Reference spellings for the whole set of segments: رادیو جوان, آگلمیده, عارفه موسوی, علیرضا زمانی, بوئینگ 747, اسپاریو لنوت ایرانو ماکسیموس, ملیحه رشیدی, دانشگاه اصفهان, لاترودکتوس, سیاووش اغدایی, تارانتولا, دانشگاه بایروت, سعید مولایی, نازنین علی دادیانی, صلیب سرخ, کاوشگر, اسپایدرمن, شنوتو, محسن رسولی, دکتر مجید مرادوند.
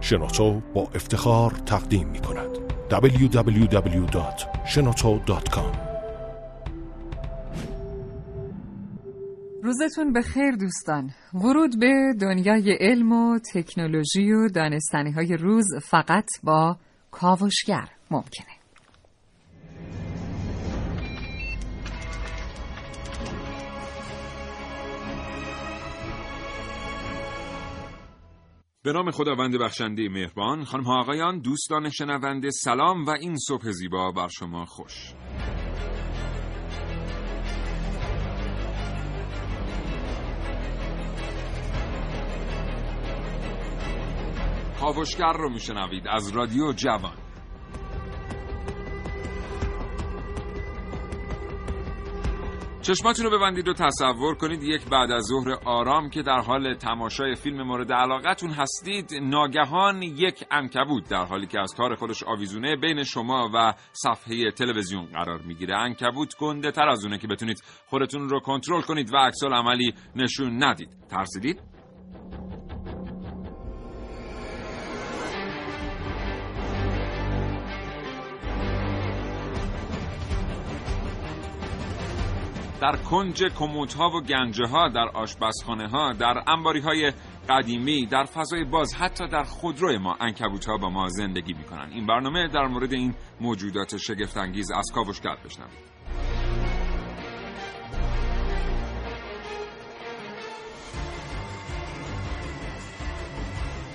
شنوتو با افتخار تقدیم می کند www.shenoto.com. روزتون بخیر دوستان. ورود به دنیای علم و تکنولوژی و دانستنی‌های روز فقط با کاوشگر ممکنه. به نام خداوند بخشنده مهربان. خانم ها آقایان، دوستان شنونده سلام و این صبح زیبا بر شما خوش. کاوشگر رو میشنوید از رادیو جوان. چشماتون رو ببندید و تصور کنید یک بعد از ظهر آرام که در حال تماشای فیلم مورد علاقتون هستید، ناگهان یک عنکبوت در حالی که از کار خودش آویزونه بین شما و صفحه تلویزیون قرار میگیره. عنکبوت گنده تر از اونه که بتونید خودتون رو کنترل کنید و عکس‌العملی نشون ندید. ترسیدید؟ در کنج کمودها و گنجه‌ها، در آشپزخانه‌ها، در انباری‌های قدیمی، در فضای باز، حتی در خودروی ما عنکبوت‌ها با ما زندگی می‌کنن. این برنامه در مورد این موجودات شگفت‌انگیز از کاوشگر بشنوید.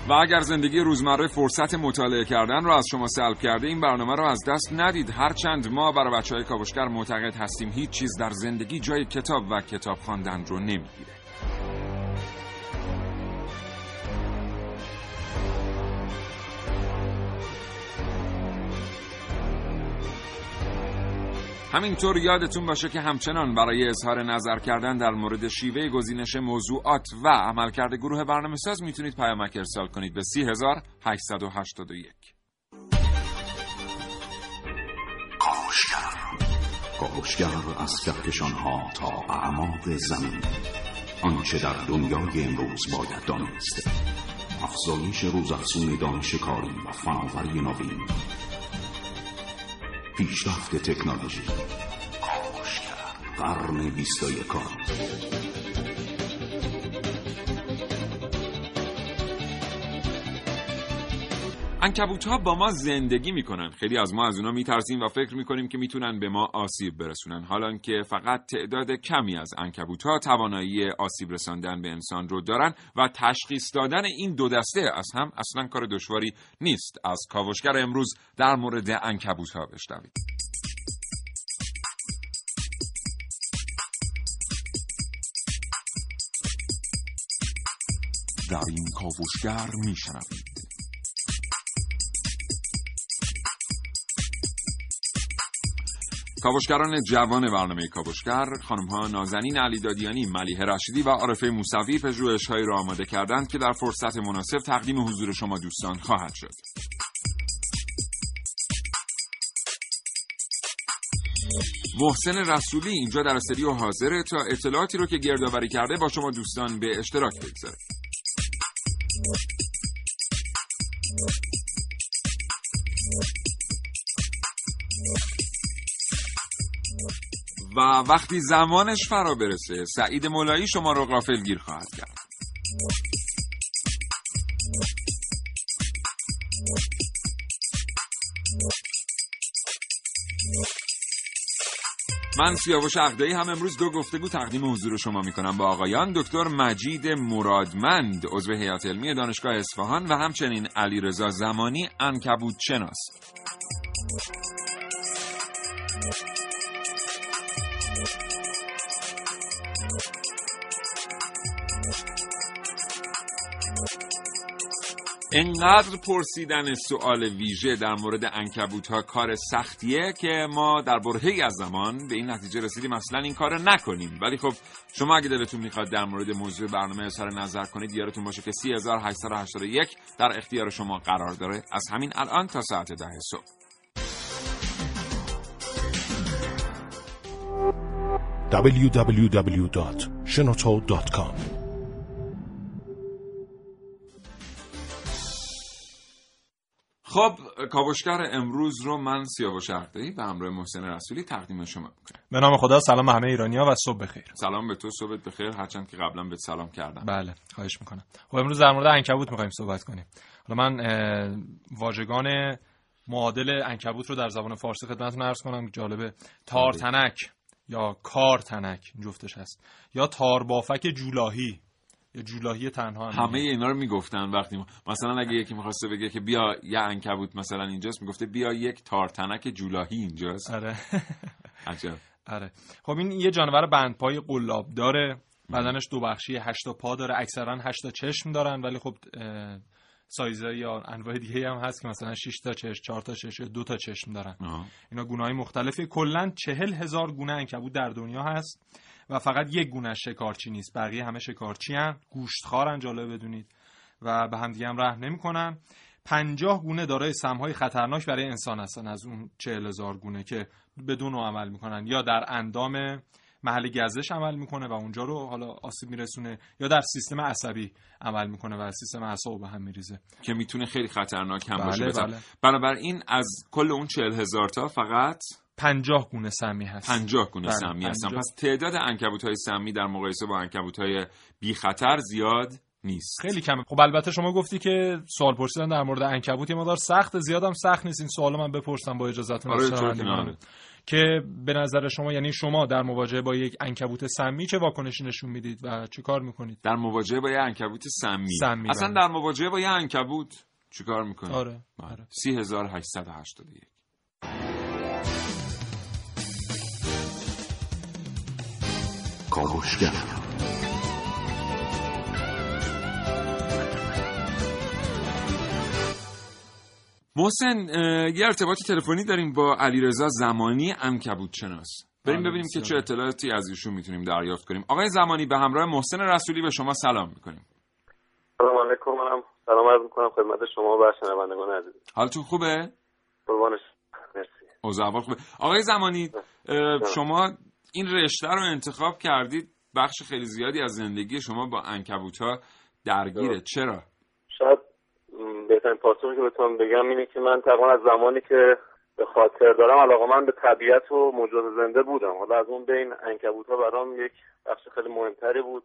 و اگر زندگی روزمره فرصت مطالعه کردن را از شما سلب کرده، این برنامه را از دست ندید. هرچند ما برای بچه‌های کاوشگر معتقد هستیم هیچ چیز در زندگی جای کتاب و کتاب خواندن رو نمیگیره. همینطور یادتون باشه که همچنان برای اظهار نظر کردن در مورد شیوه گزینش موضوعات و عملکرد گروه برنامه‌ساز میتونید پیامک ارسال کنید به 30881. کاوشگر از کهکشان‌ها تا اعماق زمین، آنچه در دنیای امروز باید دانست. افزایش روزافزون دانش کاری و فناوری نوین، پیشرفت تکنولوژی، کاوشگر، قرن 21. عنکبوت‌ها با ما زندگی میکنن. خیلی از ما از اونا میترسیم و فکر میکنیم که میتونن به ما آسیب برسونن، حالان که فقط تعداد کمی از عنکبوت‌ها توانایی آسیب رساندن به انسان رو دارن و تشخیص دادن این دو دسته از هم اصلا کار دشواری نیست. از کاوشگر امروز در مورد عنکبوت‌ها بشنوید. در این کاوشگر میشنوید کاوشگران جوان برنامه کاوشگر، خانم‌ها نازنین علی دادیانی، ملیحه رشیدی و عارفه موسوی پژوهش‌هایی را آماده کردند که در فرصت مناسب تقدیم حضور شما دوستان خواهد شد. محسن رسولی اینجا در استودیو حاضره تا اطلاعاتی رو که گردآوری کرده با شما دوستان به اشتراک بگذاره. و وقتی زمانش فرا برسه سعید مولایی شما رو غافلگیر خواهد کرد. من سیاووش اغدایی هم امروز دو گفتگو تقدیم حضور شما میکنم با آقایان دکتر مجید مرادوند، عضو هیئت علمی دانشگاه اصفهان، و همچنین علیرضا زمانی، عنکبوت شناس. اینقدر پرسیدن سؤال ویژه در مورد عنکبوت‌ها کار سختیه که ما در برهه‌ای از زمان به این نتیجه رسیدیم اصلا این کارو نکنیم. ولی خب شما اگه دلتون میخواد در مورد موضوع برنامه اظهار نظر کنید، یادتون باشه که 30881 در اختیار شما قرار داره از همین الان تا ساعت 10 صبح. www.shenoto.com خب کاوشگر امروز رو من سیاووش اغدایی به همراه محسن رسولی تقدیم شما می‌کنم. به نام خدا، سلام همه ایرانی‌ها و صبح بخیر. سلام به تو، صبحت بخیر، هرچند که قبلا بهت سلام کردم. بله، خواهش می‌کنم. خب امروز در مورد عنکبوت می‌خوایم صحبت کنیم. حالا من واژگان معادل عنکبوت رو در زبان فارسی خدمتتون عرض کنم. جالبه، تارتنک یا کارتنک، جفتش هست، یا تاربافک جولاهی یا جولاهی تنها. همه اینا رو میگفتن وقتی مثلا اگه یکی می‌خواسته بگه که بیا یه عنکبوت مثلا اینجاست، میگفته بیا یک تارتنک جولاهی اینجاست. آره. عجب. آره. خب این یه جانور بندپای قلاب داره، بدنش دو بخشی، 8 تا پا داره، اکثرا 8 تا چشم دارن، ولی خب سایزای یا انواع دیگه هم هست که مثلا 6 تا چشم، 4 تا چشم، 2 تا چشم دارن. اینا گونه‌های مختلفه. کلاً 40,000 گونه عنکبوت در دنیا هست و فقط یک گونه شکارچی نیست، بقیه همه شکارچی ان، گوشتخوارن، جالب بدونید، و به هم دیگه هم رحم نمی‌کنن. 50 گونه دارای سمهای خطرناک برای انسان هستن از اون 40,000 گونه که به دو نوع عمل می‌کنن، یا در اندام محل گردش عمل میکنه و اونجا رو حالا آسیب میرسونه، یا در سیستم عصبی عمل میکنه و سیستم اعصاب به هم میریزه که میتونه خیلی خطرناک هم باشه. بله. بنابراین از کل اون 40,000 تا فقط 50 گونه سمی هست. 50 گونه سمی هستن. پس تعداد عنکبوت‌های سمی در مقایسه با عنکبوت‌های بی خطر زیاد نیست. خیلی کمه. خب البته شما گفتی که سوال پرسیدن در مورد عنکبوت یه مقدار سخت، زیادم سخت نیست. این سوالو من بپرسم با اجازهتون. آره، که به نظر شما، یعنی شما در مواجهه با یک عنکبوت سمی چه واکنشی نشون میدید و چه کار میکنید؟ در مواجهه با یک عنکبوت سمی اصلا در مواجهه با یک عنکبوت چه کار میکنید؟ آره. 3881. کاوشگر. محسن، یه ارتباط تلفنی داریم با علیرضا زمانی، عنکبوت شناس. بریم ببینیم که چه اطلاعاتی از ایشون میتونیم دریافت کنیم. آقای زمانی، به همراه محسن رسولی به شما سلام میکنیم. سلام علیکم. منم سلام عرض میکنم خدمت شما و شنوندگان عزیز. حالتون خوبه؟ قربانش، مرسی. اوضاع احوال خوبه؟ آقای زمانی، شما این رشته رو انتخاب کردید، بخش خیلی زیادی از زندگی شما با عنکبوت‌ها درگیره. چرا؟ شاید بهترین پاسخی که بتونم بگم اینه که من تقریبا از زمانی که به خاطر دارم علاقه‌مند به طبیعت و موجودات زنده بودم. حالا از اون بین عنکبوت‌ها برام یک بخش خیلی مهمتری بود.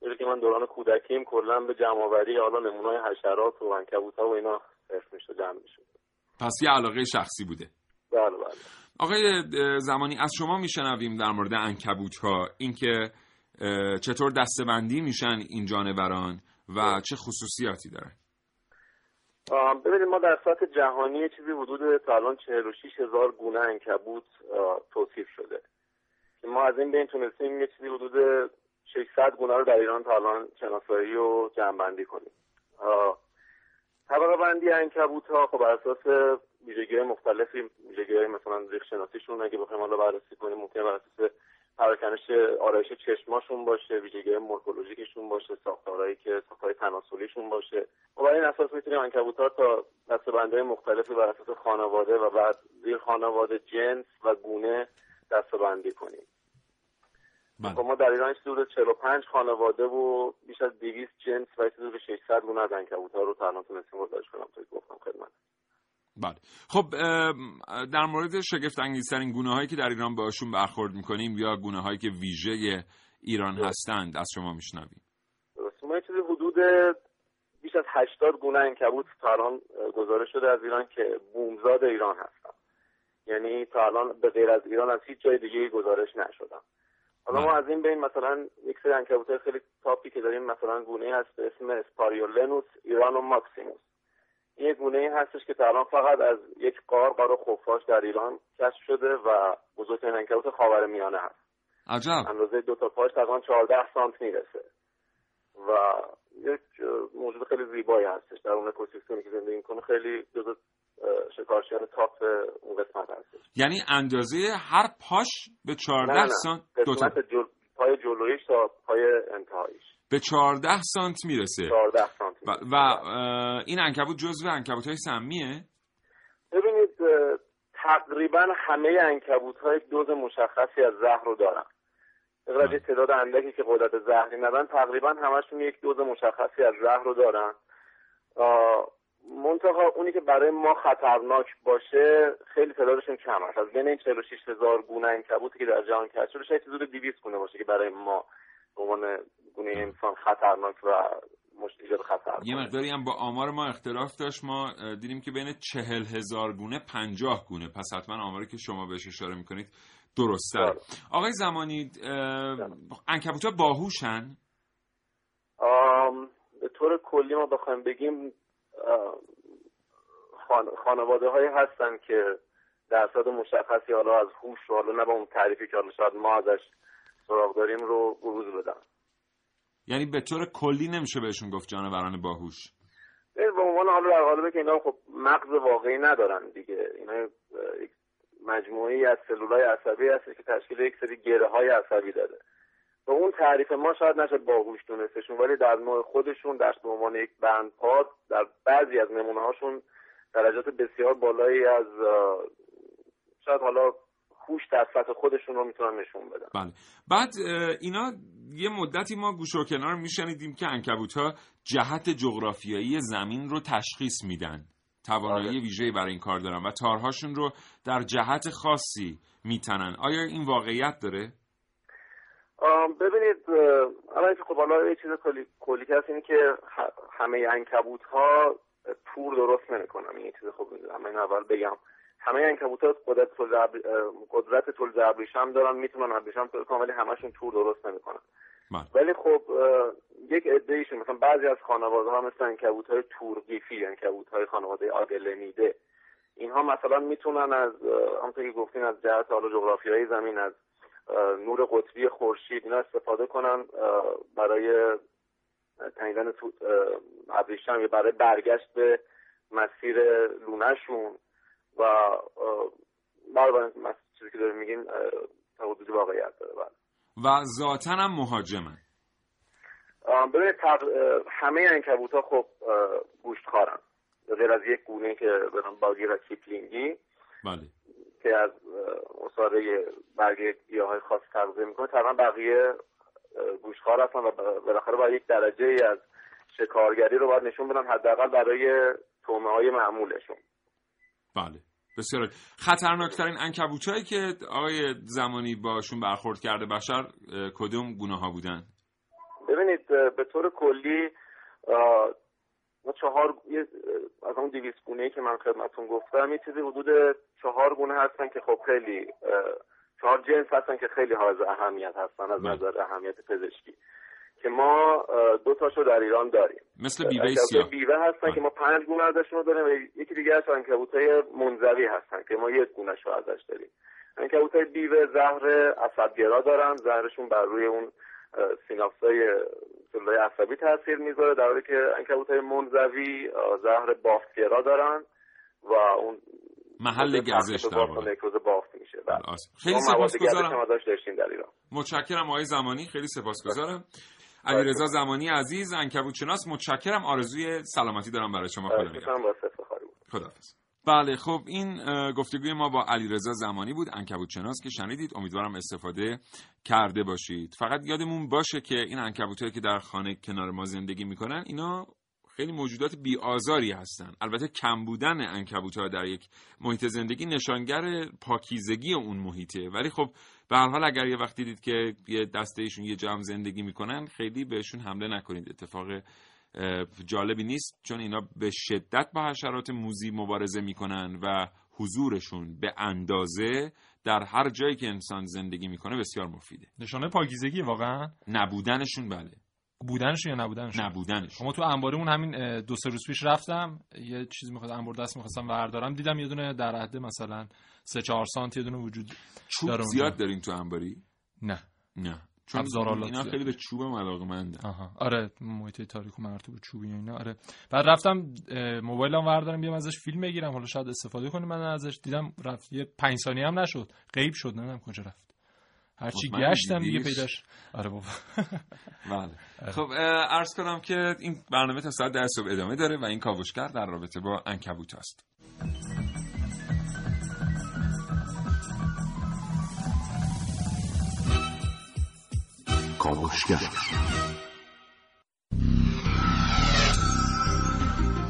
چون که من دوران کودکیم کلاً به جمع‌آوری حالا نمونه‌های حشرات و عنکبوت‌ها و اینا صرف میشد، جمع میشد. پس یه علاقه شخصی بوده. بله بله. آقای زمانی، از شما میشنویم در مورد عنکبوت‌ها، اینکه چطور دسته‌بندی میشن این جانوران و چه خصوصیاتی دارن. ببینید، ما در سطح جهانی چیزی حدود تا الان 46,000 گونه عنکبوت توصیف شده که ما از این بین تونستیم یه چیزی حدود 600 گونه رو در ایران تا الان شناسایی و جمع‌بندی کنیم. طبقه بندی عنکبوت‌ها خب بر اساس ویژگی‌های مختلفی، ویژگی‌های مثلا ریخ شناسیشون اگه بخوایم حالا بررسی کنیم، ممکنه بر اساس پراکنش آرایش چشماشون باشه، ویژگی‌های مورفولوژیکشون باشه، ساختارهایی که ساختار تناسلیشون باشه. و بر این اساس می‌تونیم عنکبوت‌ها تا دسته‌بندی‌های مختلفی بر اساس خانواده و بعد زیر خانواده، جنس و گونه دسته‌بندی کنیم. خب ما در ایران حدود 45 خانواده و بیش از 200 جنس و حدود 600 گونه از عنکبوت‌ها رو تا الان تونستیم گزارش کنیم. توی گفتم خدمت. بله. خب در مورد شگفت انگیزترین گونه هایی که در ایران باشون برخورد میکنیم یا گونه هایی که ویژه ایران هستند از شما میشنویم. درست. ما یه چیزی حدود بیش از 80 گونه عنکبوت تا الان گزارش شده از ایران که بومزاد ایران هستن، یعنی تا الان به غیر از ایران از هیچ جای دیگه گزارش نشدن. حالا ما از این بین مثلا یک سری عنکبوت‌های خیلی تاپی که داریم، مثلا گونه هست به اسم اسپاریو لنوت ایرانو ماکسیموس. این گونه این هستش که تا الان فقط از یک قار خفاش در ایران کشف شده و بزرگترین عنکبوت خاورمیانه هست. عجب. اندازه 2 تا پاش تقریباً 14 سانتی میرسه و یک موجود خیلی زیبایی هستش در اون اکوسیستمی که زندگی می‌کنه. خیلی جزو شکارچیان تاپ اون قسمت هستش. یعنی اندازه هر پاش به 14 سانتی، پای جلویش تا پای انتهاییش به 14 سانت میرسه. 14 سانت میرسه. و این عنکبوت جزو عنکبوت‌های سمیه؟ ببینید، تقریبا همه عنکبوت‌ها یک دوز مشخصی از زهر رو دارن. در تعداد اندکی که قدرت زهری ندارن، تقریبا همشون یک دوز مشخصی از زهر رو دارن. منتها اونی که برای ما خطرناک باشه خیلی تعدادشون کم است. از بین این 46000 گونه عنکبوتی که در جهان کشف شده، شاید حدود 200 گونه باشه که برای ما به عنوان گونه انسان خطرناک و مشکل خطر. یه مقداری هم با آمار ما اختلاف داشت. ما دیدیم که بین 40000 گونه 50 گونه. پس حتما آماری که شما بهش اشاره می‌کنید درسته. آقای زمانی، عنکبوت‌ها باهوشن؟ به طور کلی ما بخوایم بگیم خانواده هایی هستن که درصد مشخصی حالا از هوش و حالا نه با اون تعریفی که حالا شاید ما ازش سراغ داریم رو بروز بدن. یعنی به طور کلی نمیشه بهشون گفت جانوران باهوش؟ به عنوان حالا در قالبه که اینا خب مغز واقعی ندارن دیگه. اینا مجموعی از سلولای عصبی هست که تشکیل یک سری گره های عصبی داره. به اون تعریف ما شاید نشه باهوش دونستشون، ولی در نوع خودشون در به عنوان یک بندپاد در بعضی از نمونه هاشون درجات بسیار بالایی از شاید حالا هوش در سطح خودشون رو میتونن نشون بدن. بله. بعد اینا یه مدتی ما گوش و کنار میشنیدیم که عنکبوت‌ها جهت جغرافیایی زمین رو تشخیص میدن، توانایی ویژه‌ای برای این کار دارن و تارهاشون رو در جهت خاصی میتنن. آیا این واقعیت داره؟ ببینید، الان خب حالا یه چیز کلی که هست اینه که همه عنکبوت ها پور درست نمی‌کنن. یه چیز خوب می‌دونم این اول بگم، همه عنکبوت ها قدرت تولید ابریشم دارن، میتونن ابریشم تولید کنن، ولی همشون پور درست نمی‌کنن. ولی خب یک عده‌ایشون مثلا بعضی از خانواده‌ها مثل عنکبوت‌های تورقیفی، عنکبوت‌های خانواده آگلمیده، اینها مثلا میتونن از همونطور که گفتین از جهت حالا جغرافیایی زمین از نور قطبی خورشید اینا استفاده کنن برای تنیدن ابریشم یا برای برگشت به مسیر لونهشون و چیزی که داریم میگین حدود واقعیت داره. و ذاتاً هم مهاجمن. ببینید همه عنکبوت ها خب گوشتخوارن غیر از یک گونه که برام باگی و کیپلینگی بله که از اصاره برگه گیاهای خاص تغذیه میکنه، طبعا بقیه گوشتخوار هستن و بالاخره باید یک درجه از شکارگری رو باید نشون بدن، حداقل برای طعمه‌های معمولشون. بله، بسیار خطرناکترین عنکبوتایی که آقای زمانی باشون برخورد کرده بشر کدوم گونه ها بودن؟ ببینید به طور کلی ما 4 از اون 200 گونه‌ای که من خدمتتون گفتم یه چیزی حدود 4 گونه هستن که خب خیلی 4 جنس هستن که خیلی حائز اهمیت هستن از نظر اهمیت پزشکی که ما 2 تاشو در ایران داریم. مثل بیوه سیاه. بیوه هستن که ما 5 گونه ازشون داریم و یکی دیگه از عنکبوت‌های منزوی هستن که ما 1 گونه‌شو ازش داریم. عنکبوت‌های بیوه زهر عصبگرا دارن، زهرشون بر روی اون سیناپس‌های سلولای عصبی تاثیر میذاره، در حالی که عنکبوت‌های منزوی زهر بافت‌گرا دارن و اون محل گزش در واقع بافت میشه. خیلی سپاسگزارم. متشکرم آقای زمانی، خیلی سپاسگزارم. علیرضا زمانی عزیز، عنکبوت شناس، متشکرم. آرزوی سلامتی دارم برای شما. خدا نگهدار. خداحافظ. بله، خب این گفتگوی ما با علیرضا زمانی بود، عنکبوت‌شناس که شنیدید. امیدوارم استفاده کرده باشید. فقط یادمون باشه که این عنکبوتایی که در خانه کنار ما زندگی میکنن اینا خیلی موجودات بی‌آزاری هستن. البته کم بودن عنکبوت‌ها در یک محیط زندگی نشانگر پاکیزگی اون محیطه، ولی خب به هر حال اگر یه وقتی دید که یه دسته ایشون یه جمع زندگی میکنن خیلی بهشون حمله نکنید. اتفاق جالبی نیست، چون اینا به شدت با حشرات موذی مبارزه میکنن و حضورشون به اندازه در هر جایی که انسان زندگی میکنه بسیار مفیده. نشانه پاکیزگی واقعا نبودنشون. بله، بودنشون یا نبودنشون؟ نبودنشون. ما تو انبارمون همین 2-3 روز پیش رفتم، یه چیز میخواستم انبار دست میخواستم وردارم، دیدم یه دونه در حد مثلا 3-4 سانتی یه دونه وجود داره. چوب زیاد دارین تو انباری؟ نه. چون اینا خیلی به چوب علاقه‌مندن. آره، محیط تاریک و مرطوب چوبی اینا. آره. بعد رفتم موبایلم وردارم بیام ازش فیلم بگیرم، حالا شاید استفاده کنم من ازش. دیدم رفت یه 5 ثانیه هم نشد، غیب شد، نمیدونم کجا رفت. هرچی گشتم دیگه پیداش. آره بابا. بله. خب عرض کنم که این برنامه تا ساعت 10 صبح ادامه داره و این کاوشگر در رابطه با عنکبوت است. کاوشگر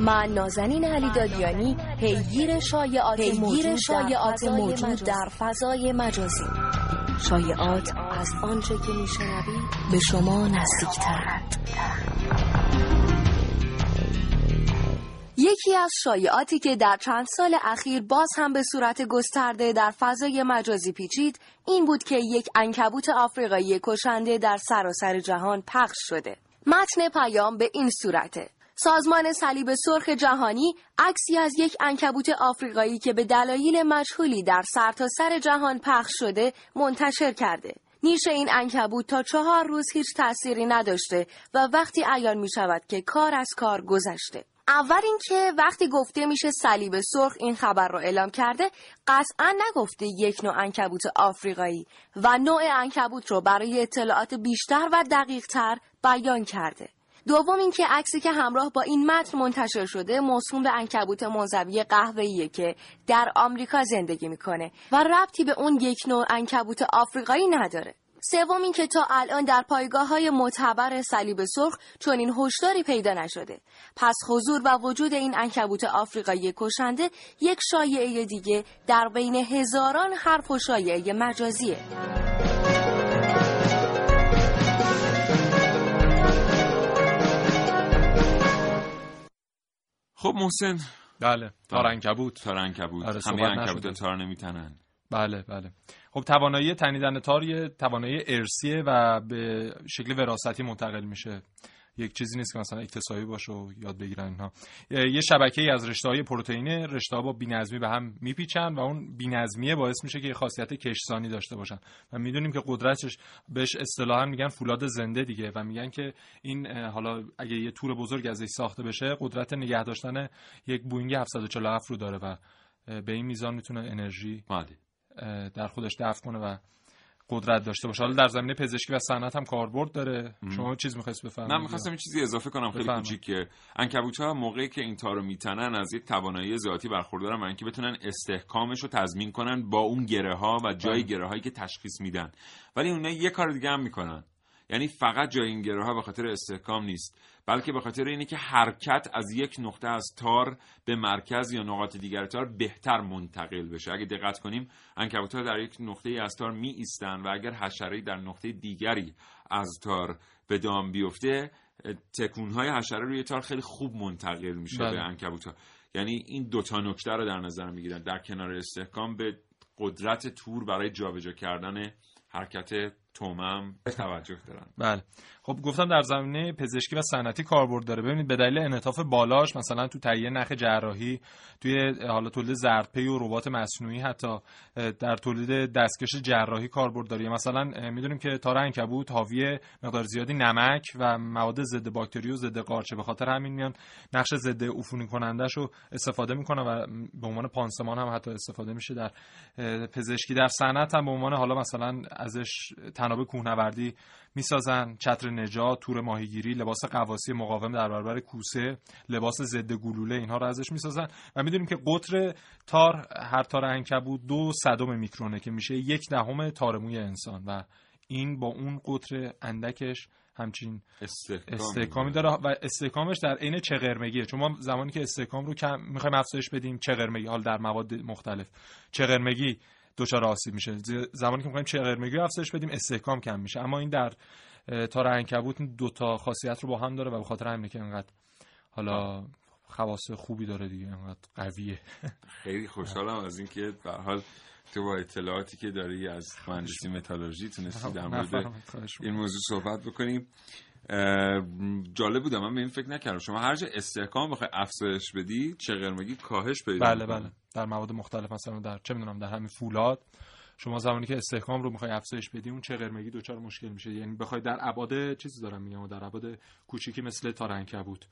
من نازنین علی دادیانی پیگیر شایعات موجود در فضای مجازی. شایعات از آنچه که می‌شنوید به شما نزدیک‌ترند. یکی از شایعاتی که در چند سال اخیر باز هم به صورت گسترده در فضای مجازی پیچید این بود که یک عنکبوت آفریقایی کشنده در سراسر جهان پخش شده. متن پیام به این صورته: سازمان صلیب سرخ جهانی عکسی از یک عنکبوت آفریقایی که به دلایل مجهولی در سرتاسر جهان پخش شده منتشر کرده. نیش این عنکبوت تا 4 روز هیچ تأثیری نداشته و وقتی عیان می شود که کار از کار گذشته. اول اینکه وقتی گفته میشه صلیب سرخ این خبر رو اعلام کرده، قطعا نگفته یک نوع عنکبوت آفریقایی و نوع عنکبوت رو برای اطلاعات بیشتر و دقیق‌تر بیان کرده. دوم اینکه عکسی که همراه با این متن منتشر شده موسوم به عنکبوت منزوی قهوه‌ایه که در آمریکا زندگی میکنه و ربطی به اون یک نوع عنکبوت آفریقایی نداره. سوم این که تا الان در پایگاه‌های معتبر صلیب سرخ چنین هشداری پیدا نشده. پس حضور و وجود این عنکبوت آفریقایی کشنده یک شایعه دیگه در بین هزاران حرف و شایعه مجازیه. خب محسن، بله، تار عنکبوت آره، همه عنکبوت تار نمیتنن. بله. خب توانایی تنیدن تار یه توانایی ارثیه و به شکل وراثتی منتقل میشه. یک چیزی نیست که مثلا اکتسابی باشه و یاد بگیرن اینها. یه شبکه‌ای از رشته‌های پروتئینه، رشته‌ها با بی‌نظمی به هم میپیچن و اون بی‌نظمیه باعث میشه که یه خاصیت کشسانی داشته باشن. و میدونیم که قدرتش بهش اصطلاحاً میگن فولاد زنده دیگه و میگن که این حالا اگه یه تور بزرگ ازش ساخته بشه، قدرت نگه داشتن یک بوئینگ 747 رو داره و به این میزان میتونه انرژی مالی در خودش دفع کنه و قدرت داشته باشه. حالا در زمینه پزشکی و صنعت هم کاربرد داره. شما چیز می‌خواید بفرمایید؟ من می‌خواستم یه چیزی اضافه کنم خیلی کوچیک که عنکبوت‌ها موقعی که این تارو میتنن از یه توانایی ذاتی برخوردارن و اینکه بتونن استحکامش رو تضمین کنن با اون گره‌ها و جای گره‌هایی که تشخیص میدن. ولی اونها یه کار دیگه هم می‌کنن. یعنی فقط جای این گره‌ها به خاطر استحکام نیست، بلکه به خاطر اینه که حرکت از یک نقطه از تار به مرکز یا نقاط دیگر تار بهتر منتقل بشه. اگه دقت کنیم عنکبوت‌ها در یک نقطه‌ای از تار می ایستن و اگر حشره‌ای در نقطه دیگری از تار به دام بیفته، تکون‌های حشره روی تار خیلی خوب منتقل میشه به عنکبوت‌ها. یعنی این دوتا نکته رو در نظر میگیرن، در کنار استحکام به قدرت تور برای جابجا کردن حرکت تومم توجه دارن. بله. خب گفتم در زمینه پزشکی و صنعتی کاربرد داره. ببینید به دلیل انعطاف بالاش مثلا تو تهیه نخ جراحی، توی حالا تولید زردپی و ربات مصنوعی، حتی در تولید دستکش جراحی کاربرد داره. مثلا میدونیم که تار عنکبوت حاوی مقدار زیادی نمک و مواد ضد باکتری و ضد قارچه، به خاطر همین میان نقش ضد عفونی کنندش رو استفاده میکنن و به عنوان پانسمان هم حتی استفاده میشه در پزشکی. در صنعت هم به عنوان حالا مثلا ازش تناب کوهنوردی میسازن، چتر نجات، تور ماهیگیری، لباس قواسی مقاوم در برابر کوسه، لباس ضد گلوله، اینها رو ازش میسازن. و میدونیم که قطر تار هر تار عنکبوت 0.02 میکرونه که میشه 1/10 تار موی انسان و این با اون قطر اندکش همچین استحکامی داره و استحکامش در عین چه قرمگیه. چون ما زمانی که استحکام رو کم میخوایم افزایش بدیم، چه قرمگی حال در مواد مختلف چه قرمگی دچار آسیب میشه، زمانی که می‌خوایم چه قرمگی رو افزایش بدیم استحکام کم میشه. اما این در تار عنکبوت این دو تا خاصیت رو با هم داره و به خاطر همینه که اینقدر حالا خواص خوبی داره دیگه، اینقدر قویه. خیلی خوشحالم از اینکه به هر حال تو با اطلاعاتی که داری از مهندسی متالورژی تونستی در مورد این موضوع صحبت بکنیم. جالب بود، من به این فکر نکردم. شما هر جا استحکام بخوای افزایش بدی چه قرمگی کاهش پیدا می‌کنه. بله در مواد مختلف، مثلا در چه می‌دونم در همین فولاد، شما زمانی که استحکام رو می‌خوای افزایش بدی اون چه قرمگی دوچار مشکل میشه. یعنی بخوای در ابعاد چیزی دارم میگم و در ابعاد کوچیکی مثل تار عنکبوت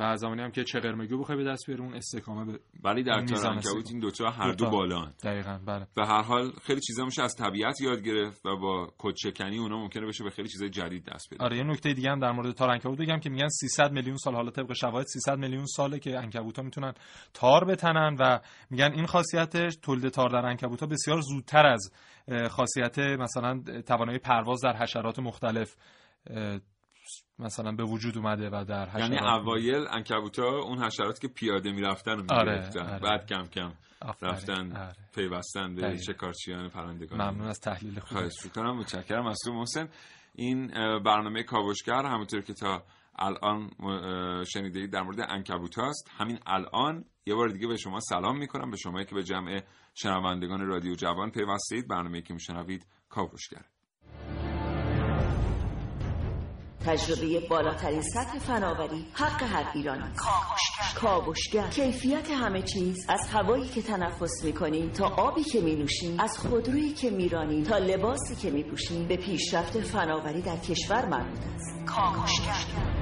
و زمانی هم که چه قرمگی بخوای به دست بیاری اون استحکامه. ولی در تار عنکبوت این دوتا هر دو بالان. دقیقاً بله. به هر حال خیلی چیزا میشه از طبیعت یاد گرفت و با کدشکنی اونها ممکنه بشه به خیلی چیزای جدید دست پیدا. آره یه نکته دیگه هم در مورد تار عنکبوت بگم که میگن 300 میلیون سال، حالا طبق شواهد 300 میلیون ساله که عنکبوت‌ها میتونن تار بتنن و میگن این خاصیتش تولید تار در عنکبوت‌ها بسیار زودتر از خاصیت مثلا توانایی پرواز در حشرات مختلف مثلا به وجود اومده و در حشرات، یعنی اوایل عنکبوت‌ها اون حشرات که پیاده می‌رفتن رو می‌گرفتن، آره، آره. بعد کم کم رفتن، آره. پیوستن به شکارچیان پرندگان. ممنون از تحلیل خوبت. خواهش می‌کنم، متشکرم از تو محسن. این برنامه کاوشگر همونطور که تا الان شنیدید در مورد عنکبوت‌هاست. همین الان یه بار دیگه به شما سلام می‌کنم، به شمایی که به جمع شنوندگان رادیو جوان پیوستید. برنامه‌ای که می‌شنوید کاوشگر. تجربه بالاترین سطح فناوری حق هر ایرانی. کاوشگر، کیفیت همه چیز، از هوایی که تنفس می‌کنیم تا آبی که می‌نوشیم، از خودرویی که می‌رانیم تا لباسی که می‌پوشیم، به پیشرفت فناوری در کشور مربوط است. کاوشگر.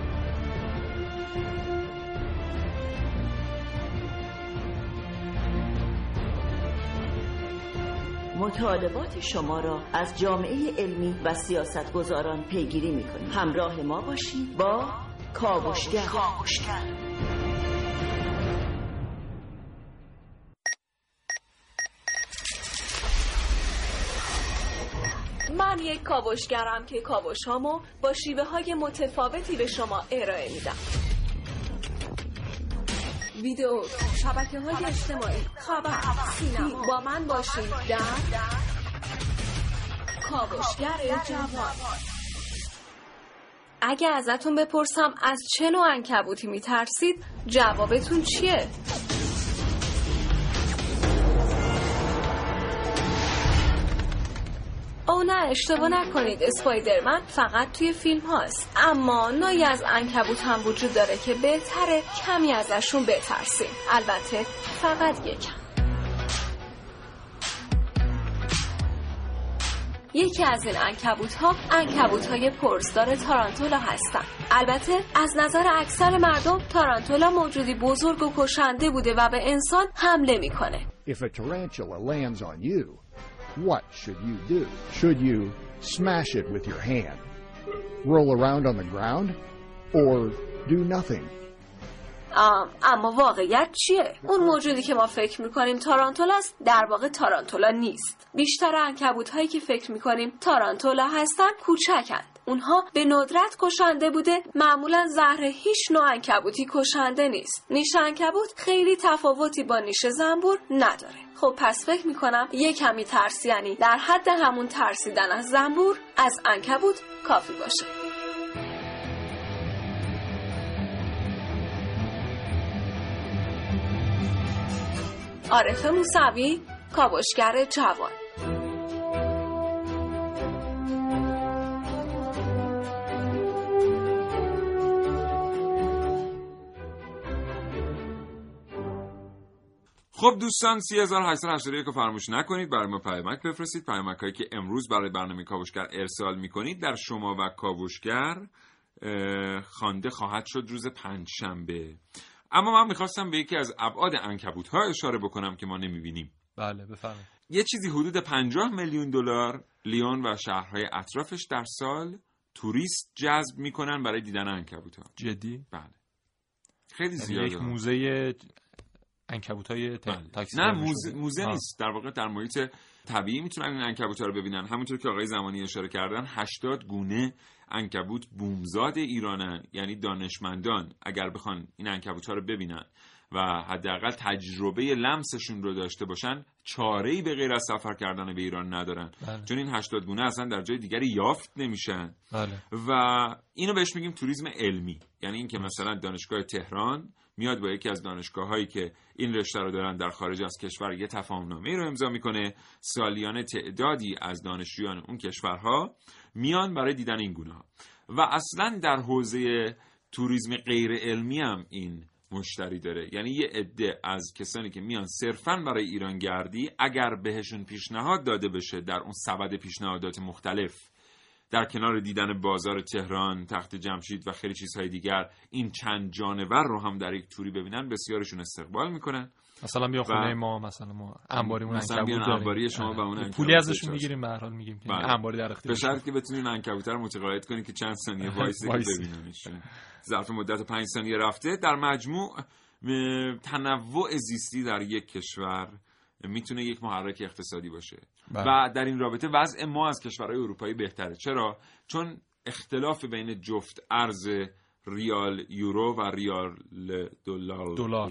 مطالبات شما را از جامعه علمی و سیاستگزاران پیگیری می‌کنیم. همراه ما باشید با کاوشگر. من یک کاوشگرم که کاوش‌هامو با شیوه‌های متفاوتی به شما ارائه میدم. ویدیو، شبکه‌های اجتماعی، خبر، سینما. با من باشید در کاوشگر جوان. اگه ازتون بپرسم از چه نوع عنکبوتی میترسید، جوابتون چیه؟ او نه، اشتباه نکنید، اسپایدرمن فقط توی فیلم هاست. اما نوعی از عنکبوت هم وجود داره که بهتره کمی ازشون بترسیم. البته فقط یکم. یکی از این عنکبوت‌ها عنکبوت‌های پرستار تارانتولا هستن. البته از نظر اکثر مردم تارانتولا موجودی بزرگ و کشنده بوده و به انسان حمله میکنه. If a tarantula lands on you, what should you do? Should you smash it with your hand, roll around on the ground, or do nothing? اما واقعیت چیه؟ اون موجودی که ما فکر میکنیم تارانتولا است در واقع تارانتولا نیست. بیشتر عنکبوت هایی که فکر میکنیم تارانتولا هستن کوچکند. اونها به ندرت کشنده بوده، معمولا زهر هیچ نوع عنکبوتی کشنده نیست. نیش عنکبوت خیلی تفاوتی با نیش زنبور نداره. خب پس فکر میکنم یه کمی ترس، یعنی در حد همون ترسیدن از زنبور، از عنکبوت کافی باشه. عارفه موسوی، کاوشگر جوان. خب دوستان، 3881 رو فراموش نکنید، برای ما پیامک بفرستید. پیامک هایی که امروز برای برنامه کاوشگر ارسال میکنید در شما و کاوشگر خوانده خواهد شد روز پنجشنبه. اما من میخواستم به یکی از ابعاد عنکبوت ها اشاره بکنم که ما نمیبینیم. بله بفرمایید. یه چیزی حدود 50 میلیون دلار لیون و شهرهای اطرافش در سال توریست جذب میکنن برای دیدن عنکبوت ها. جدی؟ بله. خیلی زیاده. یک موزه عنکبوتای تاکسی. نه، موزه نیست، در واقع در محیط طبیعی میتونن این عنکبوت‌ها رو ببینن. همونطور که آقای زمانی اشاره کردن 80 گونه عنکبوت بومزاد ایرانن، یعنی دانشمندان اگر بخوان این عنکبوت‌ها رو ببینن و حداقل تجربه لمسشون رو داشته باشن، چاره‌ای به غیر از سفر کردن به ایران ندارن. بله. چون این 80 گونه اصلا در جای دیگری یافت نمیشن. بله. و اینو بهش میگیم توریسم علمی، یعنی اینکه مثلا دانشگاه تهران میاد با یکی از دانشگاه‌هایی که این رشته رو دارن در خارج از کشور یه تفاهم‌نامه‌ای رو امضا میکنه. سالیانه تعدادی از دانشجویان اون کشورها میان برای دیدن این گونه‌ها. و اصلاً در حوزه توریسم غیر علمی هم این مشتری داره، یعنی یه عده از کسانی که میان صرفاً برای ایران گردی، اگر بهشون پیشنهاد داده بشه در اون سبد پیشنهادات مختلف در کنار دیدن بازار تهران، تخت جمشید و خیلی چیزهای دیگر، این چند جانور رو هم در یک توری ببینن، بسیارشون استقبال میکنن. مثلا بیا خونه ما، مثلا ما انباریمون انباری شما و اون پولی ازشون میگیریم، به هر حال میگیم که انباری در اختیار شما، به شرطی که بتونین عنکبوت رو متقاعد کنین که چند ثانیه وایسید ببیننش. ظرف مدت 5 ثانیه رفته. در مجموع تنوع زیستی در یک کشور میتونه یک محرک اقتصادی باشه. و در این رابطه وضع ما از کشورهای اروپایی بهتره. چرا؟ چون اختلاف بین جفت ارز ریال یورو و ریال دلار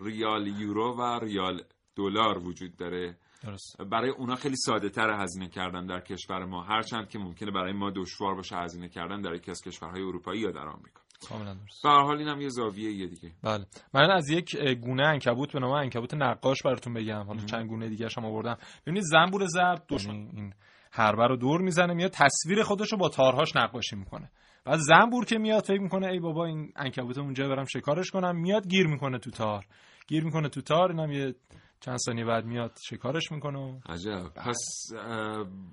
ریال یورو و ریال دلار وجود داره. درست. برای اونا خیلی ساده تر هزینه کردن در کشور ما، هرچند که ممکنه برای ما دشوار باشه هزینه کردن در یکی از کشورهای اروپایی یا در آمریکا. کاملا درست. به هر حال اینم یه زاویه دیگه. بله. من از یک گونه عنکبوت به نام عنکبوت نقاش براتون بگم، حالا چند گونه دیگه‌ش هم آوردم. ببینید زنبور زرد دشمن این هربه رو دور میزنه، میاد تصویر خودش رو با تارهاش نقاشی میکنه. بعد زنبور که میاد فکر میکنه ای بابا این عنکبوت اونجا برام شکارش کنم، میاد گیر میکنه تو تار، اینم یه چند ثانیه بعد میاد شکارش میکنه. عجب. پس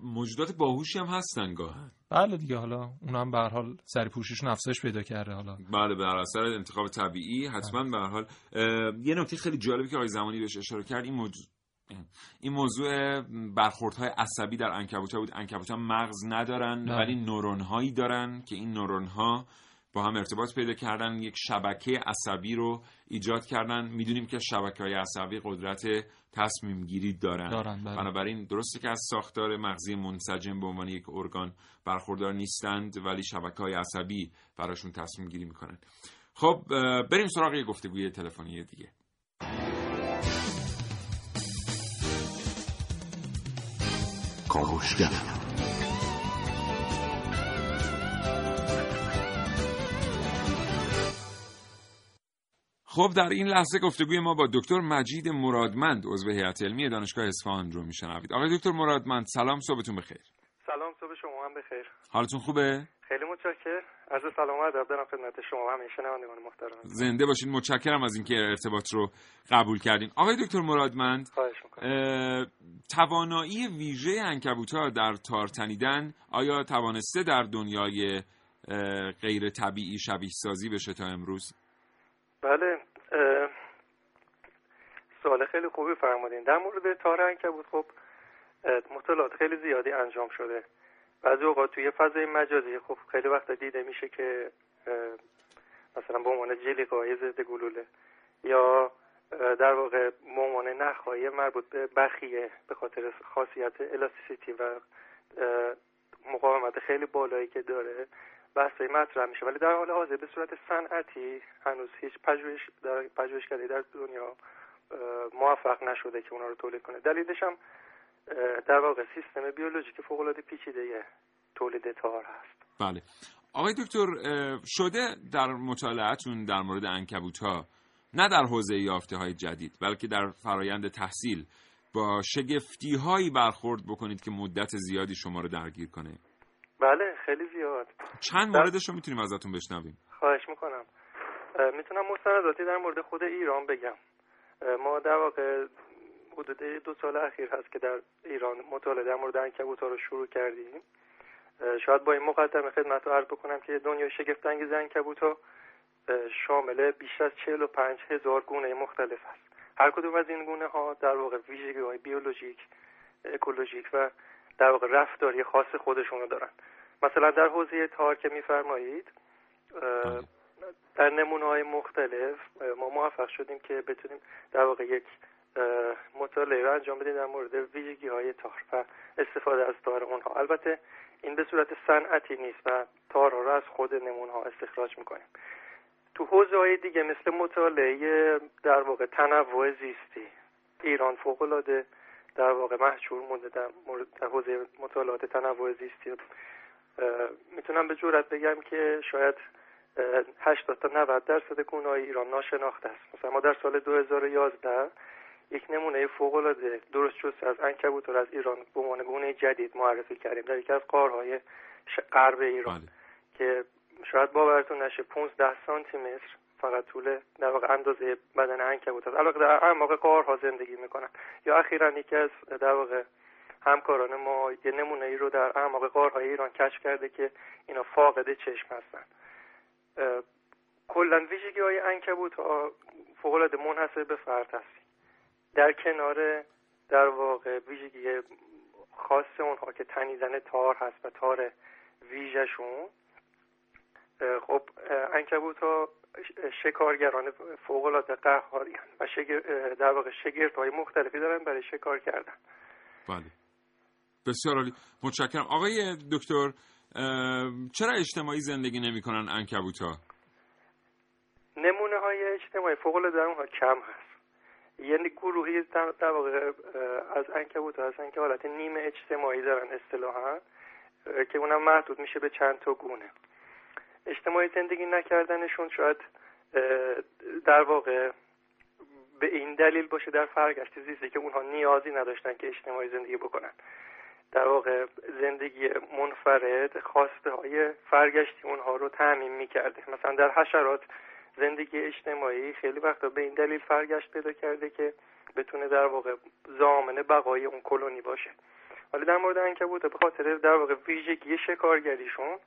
موجودات باهوشی هم هستن گاهن. بله دیگه، حالا اونا هم به هر حال سرپوشیشون افزایش پیدا کرده حالا. بله، به اثر انتخاب طبیعی حتما. به هر حال یه نکته خیلی جالبی که آقای زمانی بهش اشاره کرد این موضوع برخوردهای عصبی در عنکبوت‌ها بود. عنکبوت‌ها مغز ندارن ولی نورون‌هایی دارن که این نورون‌ها با هم ارتباط پیدا کردن، یک شبکه عصبی رو ایجاد کردن. میدونیم که شبکه‌های عصبی قدرت تصمیم گیری دارن. بنابراین درسته که از ساختار مغزی منسجم به عنوان یک ارگان برخوردار نیستند ولی شبکه‌های عصبی براشون تصمیم گیری میکنن. خب بریم سراغ یه گفتگوی تلفنی دیگه. کاوشگر. خب در این لحظه گفتگوی ما با دکتر مجید مرادوند عضو هیئت علمی دانشگاه اصفهان رو میشنوید. آقای دکتر مرادوند سلام، صبحتون بخیر. سلام، صبح شما هم بخیر. حالتون خوبه؟ خیلی متشکرم. عرض سلام و ادب دارم خدمت شما هم شنوندگان محترم. زنده باشین. متشکرم از اینکه ارتباط رو قبول کردین. آقای دکتر مرادوند، خواهش می‌کنم. توانایی ویژه عنکبوت‌ها در تار تنیدن آیا توانسته در دنیای غیر طبیعی شبیه سازی بشه تا امروز؟ بله، سوال خیلی خوبی فرمودین. در مورد تار عنکبوت خب مطالعات خیلی زیادی انجام شده. بعضی اوقات توی فضای مجازی خب خیلی وقتا دیده میشه که مثلا به عنوان جلیقه‌های ضد گلوله یا در واقع به عنوان نخ‌های مربوط به بخیه به خاطر خاصیت الاستیسیتی و مقاومت خیلی بالایی که داره بحثی مطرح میشه، ولی در حال حاضر به صورت صنعتی هنوز هیچ پژوهشگری در دنیا موفق نشده که اونا رو تولید کنه. دلیلش هم در واقع سیستم بیولوژیک فوق‌العاده پیچیده تولید تار هست. بله. آقای دکتر شده در مطالعاتون در مورد عنکبوت‌ها نه در حوزه یافته‌های جدید بلکه در فرایند تحصیل با شگفتی‌هایی برخورد بکنید که مدت زیادی شما رو درگیر کنه؟ بله، خیلی زیاد. چند موردش رو میتونیم ازتون بشنویم؟ خواهش میکنم. میتونم مستنداتی در مورد خود ایران بگم. ما در واقع حدود 2 سال اخیر هست که در ایران مطالعه در مورد عنکبوت‌ها رو شروع کردیم. شاید با این مقدمه خدمت رو عرض بکنم که دنیای شگفت‌انگیز عنکبوت‌ها شامل بیش از 45,000 گونه مختلف است. هر کدوم از این گونه‌ها در واقع ویژگی‌های بیولوژیک، اکولوژیک و در واقع رفتاری خاص خودشونو دارن. مثلا در حوزه تار که می‌فرمایید، در نمونه‌های مختلف ما موفق شدیم که بتونیم در واقع یک مطالعه را انجام بدیم در مورد ویژگی‌های تار و استفاده از تار اونها. البته این به صورت صنعتی نیست و تارها را از خود نمونه‌ها استخراج می‌کنیم. تو حوزه‌های دیگه مثل مطالعه در واقع تنوع زیستی، ایران فوق‌العاده در واقع محشور مونده در مورد حوزه مطالعات تنوع زیستی. میتونم به جرئت بگم که شاید 80 تا 90% گونه‌های ایران ناشناخته است. مثلا ما در سال 2011 یک نمونه فوق‌العاده درست شده از عنکبوت از ایران به عنوان گونه جدید معرفی کردیم در یکی از غارهای غرب ایران. بله. که شاید باورتون نشه 15 سانتی متر فقط طول در واقع اندازه بدن عنکبوت است. علاوه در اعماق غارها زندگی میکنن. یا اخیراً یکی از در واقع همکاران ما یه نمونه ای رو در اعماق غارهای ایران کشف کرده که اینا فاقد چشم هستن. کلاً ویژگی‌های عنکبوت فوق‌العاده منحصر به فرد است. در کنار در واقع ویژگی خاص اونها که تنیدن تار هست و تار ویژه‌شون، خب عنکبوت‌ها شکارگران فوق‌العاده قهاری هستند و در واقع شگفت‌های مختلفی دارن برای شکار کردن. بله، بسیار عالی. متشکرم. آقای دکتر چرا اجتماعی زندگی نمی‌کنن عنکبوت‌ها؟ نمونه‌های اجتماعی فوق‌العاده‌ها کم هست. یعنی گروهی در واقع از عنکبوت‌ها هستن که حالت نیمه اجتماعی دارن اصطلاحاً، که اونم محدود میشه به چند تا گونه. اجتماعی زندگی نکردنشون شاید در واقع به این دلیل باشه در فرگشت زیستی که اونها نیازی نداشتن که اجتماعی زندگی بکنن. در واقع زندگی منفرد خواسته های فرگشتی اونها رو تعمیم میکرده. مثلا در حشرات زندگی اجتماعی خیلی وقتا به این دلیل فرگشت پیدا کرده که بتونه در واقع ضامن بقای اون کلونی باشه. ولی در مورد عنکبوت به خاطر در واقع ویژگی شکارگریشون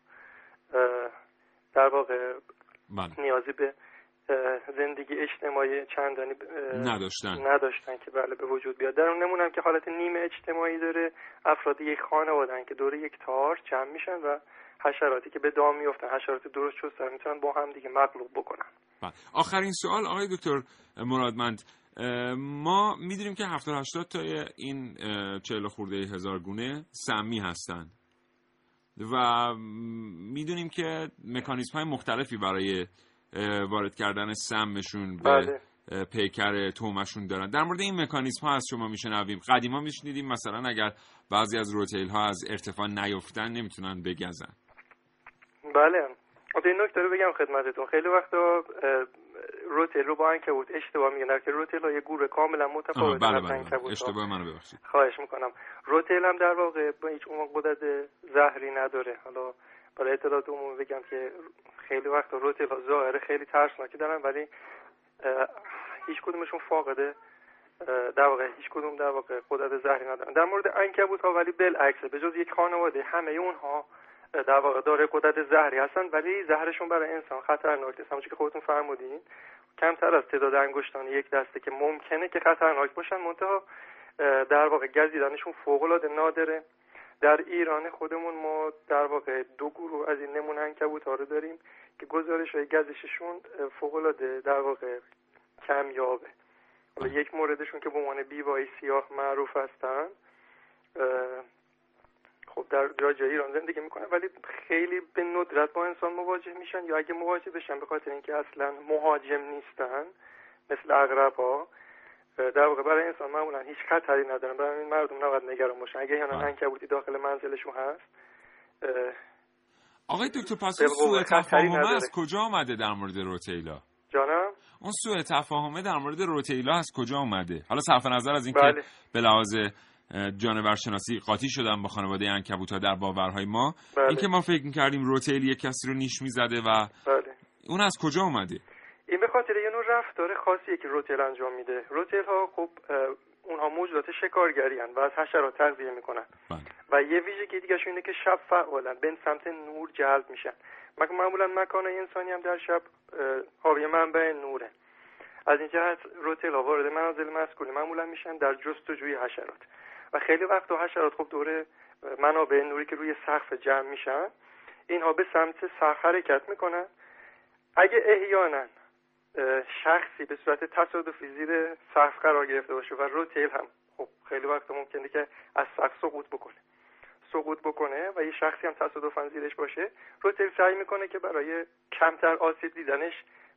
در واقع نیازی به زندگی اجتماعی چندانی نداشتن که بله به وجود بیاد. در اون نمونم که حالت نیمه اجتماعی داره، افراد یک خانوادن که دور یک تار جمع میشن و حشراتی که به دام میافتن، حشرات درست چوستر میتونن با هم دیگه مغلوب بکنن. بله. آخرین سوال آقای دکتر مرادوند، ما میدونیم که 70-80 تا این 40 خورده هزار گونه سمی هستن و میدونیم که مکانیزم‌های مختلفی برای وارد کردن سمشون به پیکر تومشون دارن. در مورد این مکانیزم ها از شما میشنویم. قدیما میشنیدیم مثلا اگر بعضی از روتیل ها از ارتفاع نیافتن نمیتونن بگزن. بله، این نکته رو بگم خدمتتون. خیلی وقتا روتیل رو با عنکبوت اشتباه میگن، که روتیل ها یه گروه کاملا متفاوت از عنکبوت. اشتباه منو ببخشید. خواهش میکنم. روتیل هم در واقع هیچ اون قدرت زهری نداره. حالا برای اطلاعات عمومی بگم که خیلی وقت روتیل ها ظاهره خیلی ترسناکی دارن، ولی هیچ کدومشون فاقده در واقع هیچ کدوم در واقع قدرت زهری ندارن. در مورد عنکبوت ها ولی بالعکسه، به جز یک خانواده همه اونها در واقع داره قدرت زهری هستن، ولی زهرشون برای انسان خطرناک نیست. همونجوری که خودتون فرمودین، کمتر از تعداد انگشتان یک دسته که ممکنه که خطرناک باشن، منتها در واقع گزیدنشون فوق‌العاده نادره. در ایران خودمون ما در واقع دو گروه از این نمونه عنکبوت‌ها رو داریم که گزارش‌های گزششون فوق‌العاده در واقع کمیابه. یک موردشون که به عنوان بیوای سیاه معروف هستن، خب در جای ایران زندگی میکنن، ولی خیلی به ندرت با انسان مواجه میشن، یا اگه مواجه بشن به خاطر اینکه اصلا مهاجم نیستن مثل عقرب‌ها، در واقع برای انسان معمولا هیچ خطری ندارن. برای این مردم نباید نگران باشن، اگه یعنی عنکبوتی داخل منزلشون هست. آقای دکتر، پس سوء تفاهمه از کجا آمده در مورد روتیلا؟ جانم؟ اون سوء تفاهمه در مورد روتیلا از کجا آمده؟ حالا صرف نظر از این که به لحاظ جانورشناسی قاطی شدن با خانواده عنکبوت‌ها در باورهای ما، اینکه ما فکر می‌کردیم روتیل یک کسی رو نیش می‌زده و اون از کجا اومده؟ این به خاطر یه نوع رفتار خاصیه که روتیل انجام میده. روتیل ها خب اونها موجودات شکارگری هستند و از حشرات تغذیه میکنن و یه ویژگی دیگه شون اینه که شب فعالن، به سمت نور جلب میشن. معمولا مکان‌های انسانی هم در شب حاوی منبع نوره. از این جهت روتیل ها وارد منازل مسکونی معمولا میشن در جستجوی حشرات و خیلی وقت حشرات خب دوره منابع نوری که روی سقف جمع میشن، اینها به سمت سقف حرکت میکنن. اگه احیانا شخصی به صورت تصادفی زیر سقف قرار گرفته باشه و روتیل هم خب خیلی وقت ممکنه که از سقف سقوط بکنه و یه شخصی هم تصادفاً زیرش باشه، روتیل سعی میکنه که برای کمتر آسیب دیدنش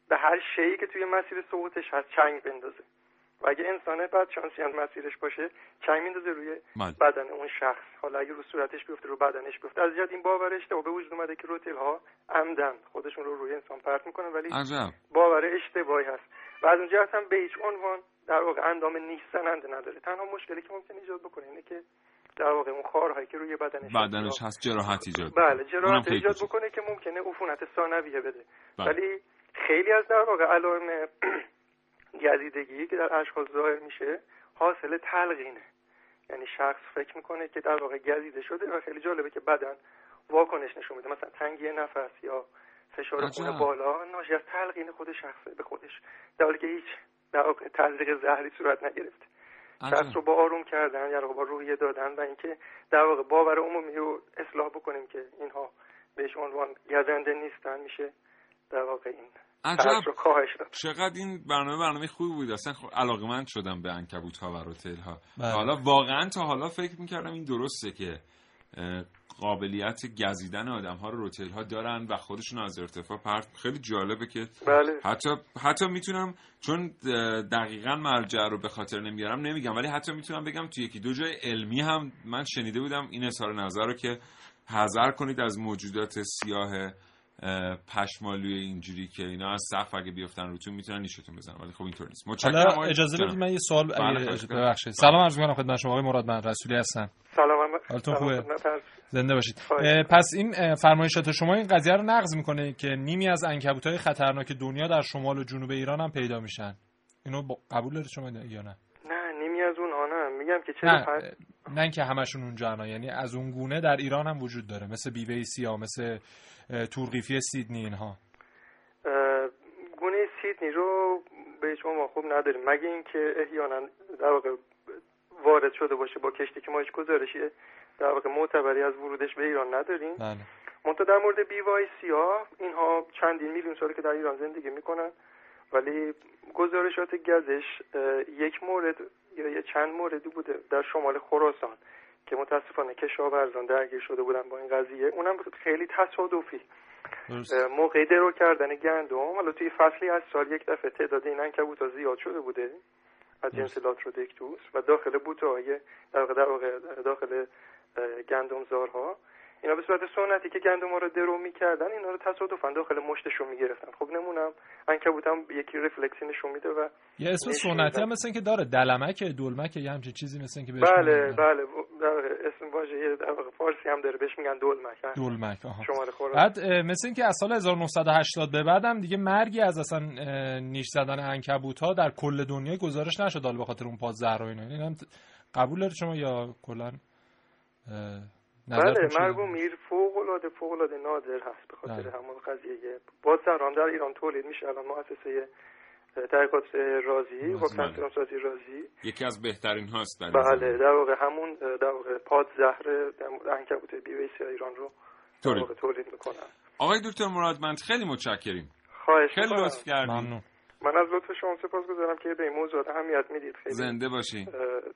به هر شیئی که توی مسیر سقوطش هست چنگ بندازه و اگه انسانه بعد شانسی هم مسیرش باشه چنگ میندازه روی بدن اون شخص. حالا اگه رو صورتش بیفته رو بدنش بیفته. از جد این باور اشتباه به وجود اومده که روتیل ها عمدن خودشون رو روی انسان پرت میکنن، ولی باور اشتباهی هست و از اون جهت هم به هیچ عنوان در واقع اندام نیشزننده نداره. تنها مشکلی که ممکن ایجاد بکنه اینه که در واقع اون خارهایی که روی بدنش هست جراحت ایجاد بکنه. بله، جراحت ایجاد بکنه که ممکنه عفونت ثانویه بده. ولی خیلی از در واقع علائم گزیدگی که در اشخاص ظاهر میشه حاصل تلقینه. یعنی شخص فکر میکنه که در واقع گزیده شده و خیلی جالبه که بدن واکنش نشون میده، مثلا تنگی نفس یا فشار خون بالا ناشی از تلقین خود شخصه به خودش، در حالی که هیچ در واقع تزریق زهری صورت نگرفته. شخص رو با آروم کردن یا با روحیه دادن و اینکه در واقع باور عمومی رو اصلاح بکنیم که اینها بهش عنوان گزنده نیستن، میشه در واقع این عجب. چقدر این برنامه خوبی بود. اصلا علاقمند شدم به عنکبوت ها و روتیل ها. حالا واقعا تا حالا فکر میکردم این درسته که قابلیت گزیدن آدم‌ها رو روتل‌ها دارن و خودشون از ارتفاع پرت. خیلی جالبه که بله. حتی میتونم، چون دقیقاً مرجع رو به خاطر نمیارم نمیگم، ولی حتی میتونم بگم تو یکی دو جای علمی هم من شنیده بودم این اظهار نظر رو که حذر کنید از موجودات سیاه پشمالوی اینجوری که اینا از سقف اگه بیافتن روتون میتونن نیشتون بزنن، ولی خب اینطور نیست. متشکرم. اجازه بدید من یه سوال ببخشید. سلام عرض می‌کنم خدمت شما، آقای مرادوند رسولی هستن. سلام. حالتون خوبه؟ زنده باشید. پس این فرمایشات شما این قضیه رو نقض میکنه که نیمی از عنکبوت‌های خطرناک دنیا در شمال و جنوب ایران هم پیدا میشن. اینو قبول دارید شما یا نه؟ نه، نیمی از اونها نه. میگم که چرا نه که همشون اونجا نه، یعنی از اون گونه در ایران هم وجود داره، مثل بیبه سیاه، مثل تورقیفی سیدنی. اینها گونه سیدنی رو به شما ما خوب نداریم، مگه اینکه احیانا در واقع وارد شده باشه با کشتی که ما هیچ گزارشی در واقع معتبری از ورودش به ایران نداریم. بله. منتها در مورد بیوای سیاه، اینها چندین میلیون ساله که در ایران زندگی میکنن، ولی گزارشات گزش یک مورد یا یه چند موردی بوده در شمال خراسان که متاسفانه کشاورزان درگیر شده بودن با این قضیه، اونم خیلی تصادفی موقع درو کردن گندم. حالا توی فصلی از سال یک دفعه تعداد این عنکبوتا زیاد شده بوده از جنس لاترودکتوس و داخل بوته‌های داخل گندمزارها، اینا به صورت سنتی که گندم‌ها رو درو می‌کردن اینا رو تصادفاً داخل مشتشون می‌گرفتن. خب نمونم عنکبوتم یکی رفلکسین نشون میده و یه اسم سنتی هم مثلا که داره، دلمک، دلمک، یه همچین چیزی مثلا که بهش بله اسم واژه در واقع فارسی هم داره بهش میگن دلمک. آها. شمال خراسان. بعد مثلا که از سال 1980 به بعدم دیگه مرگی از اصلا نیش زدن عنکبوت‌ها در کل دنیا گزارش نشد، حالا به خاطر اون پاز زهر و اینا. قبول دارید شما یا کلا؟ بله، مرگ و میر فوق‌العاده نادر هست به خاطر همون قضیه. بازرام در ایران تولید میشه، الان مؤسسه تحقیقات رازی و کنترل‌سازی رازی یکی از بهترین هاست. بله، در واقع همون در واقع پادزهر عنکبوت بیوی سیاه ایران رو تولید میکنن. آقای دکتر مرادوند خیلی متشکریم. خیلی لطف کردید. ممنون. من از لطف شما سپاسگزارم که به این موضوع اهمیت میدید. خیلی زنده باشی.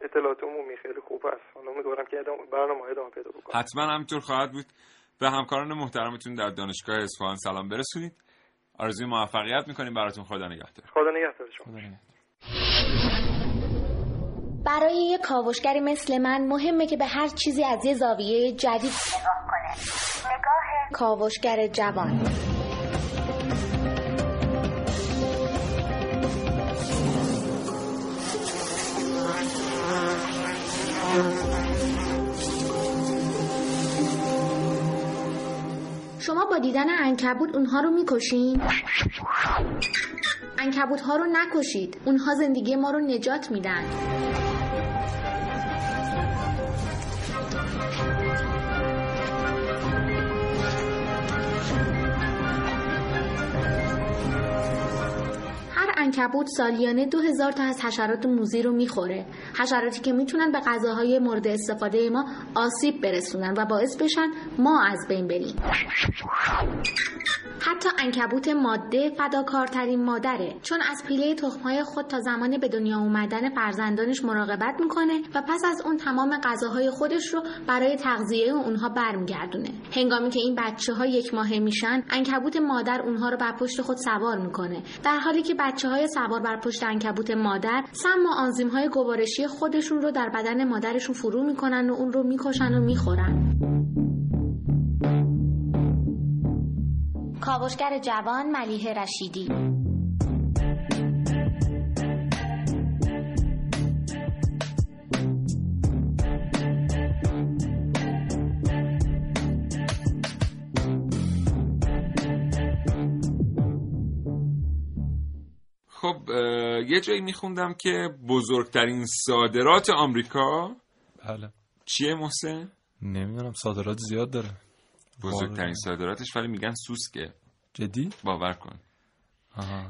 اطلاعات عمومی خیلی خوب است. حالا امیدوارم که برنامه‌ها ادامه پیدا بکنه. حتما همینطور خواهد بود. به همکاران محترمتون در دانشگاه اصفهان سلام برسونید. آرزوی موفقیت می‌کنیم براتون. خدا نگهدار. خدا نگهدار شما. برای یه کاوشگری مثل من مهمه که به هر چیزی از یه زاویه جدید نگاه کنه. نگاه کاوشگر جوان. شما با دیدن عنکبوت اونها رو میکشین؟ عنکبوت ها رو نکشید، اونها زندگی ما رو نجات میدن. هر عنکبوت سالیانه 2000 تا از حشرات موذی رو میخوره، حشراتی که میتونن به غذاهای مورد استفاده ما آسیب برسونن و باعث بشن ما از بین بریم. حتی عنکبوت ماده فداکارترین مادره، چون از پیله تخمهای خود تا زمان به دنیا اومدن فرزندانش مراقبت میکنه و پس از اون تمام غذاهای خودش رو برای تغذیه اونها برمیگردونه. هنگامی که این بچه‌ها یک ماهه میشن، عنکبوت مادر اونها رو بر پشت خود سوار میکنه، در حالی که بچه‌های سوار بر پشت عنکبوت مادر سم و آنزیم‌های گوارشی خودشون رو در بدن مادرشون فرو میکنن و اون رو میکشن و میخورن. کاوشگر جوان، ملیحه رشیدی. خب یه جایی میخوندم که بزرگترین صادرات آمریکا بله چیه محسن؟ نمیدونم، صادرات زیاد داره. بزرگترین صادراتش ولی میگن سوسکه. جدی؟ باور کن.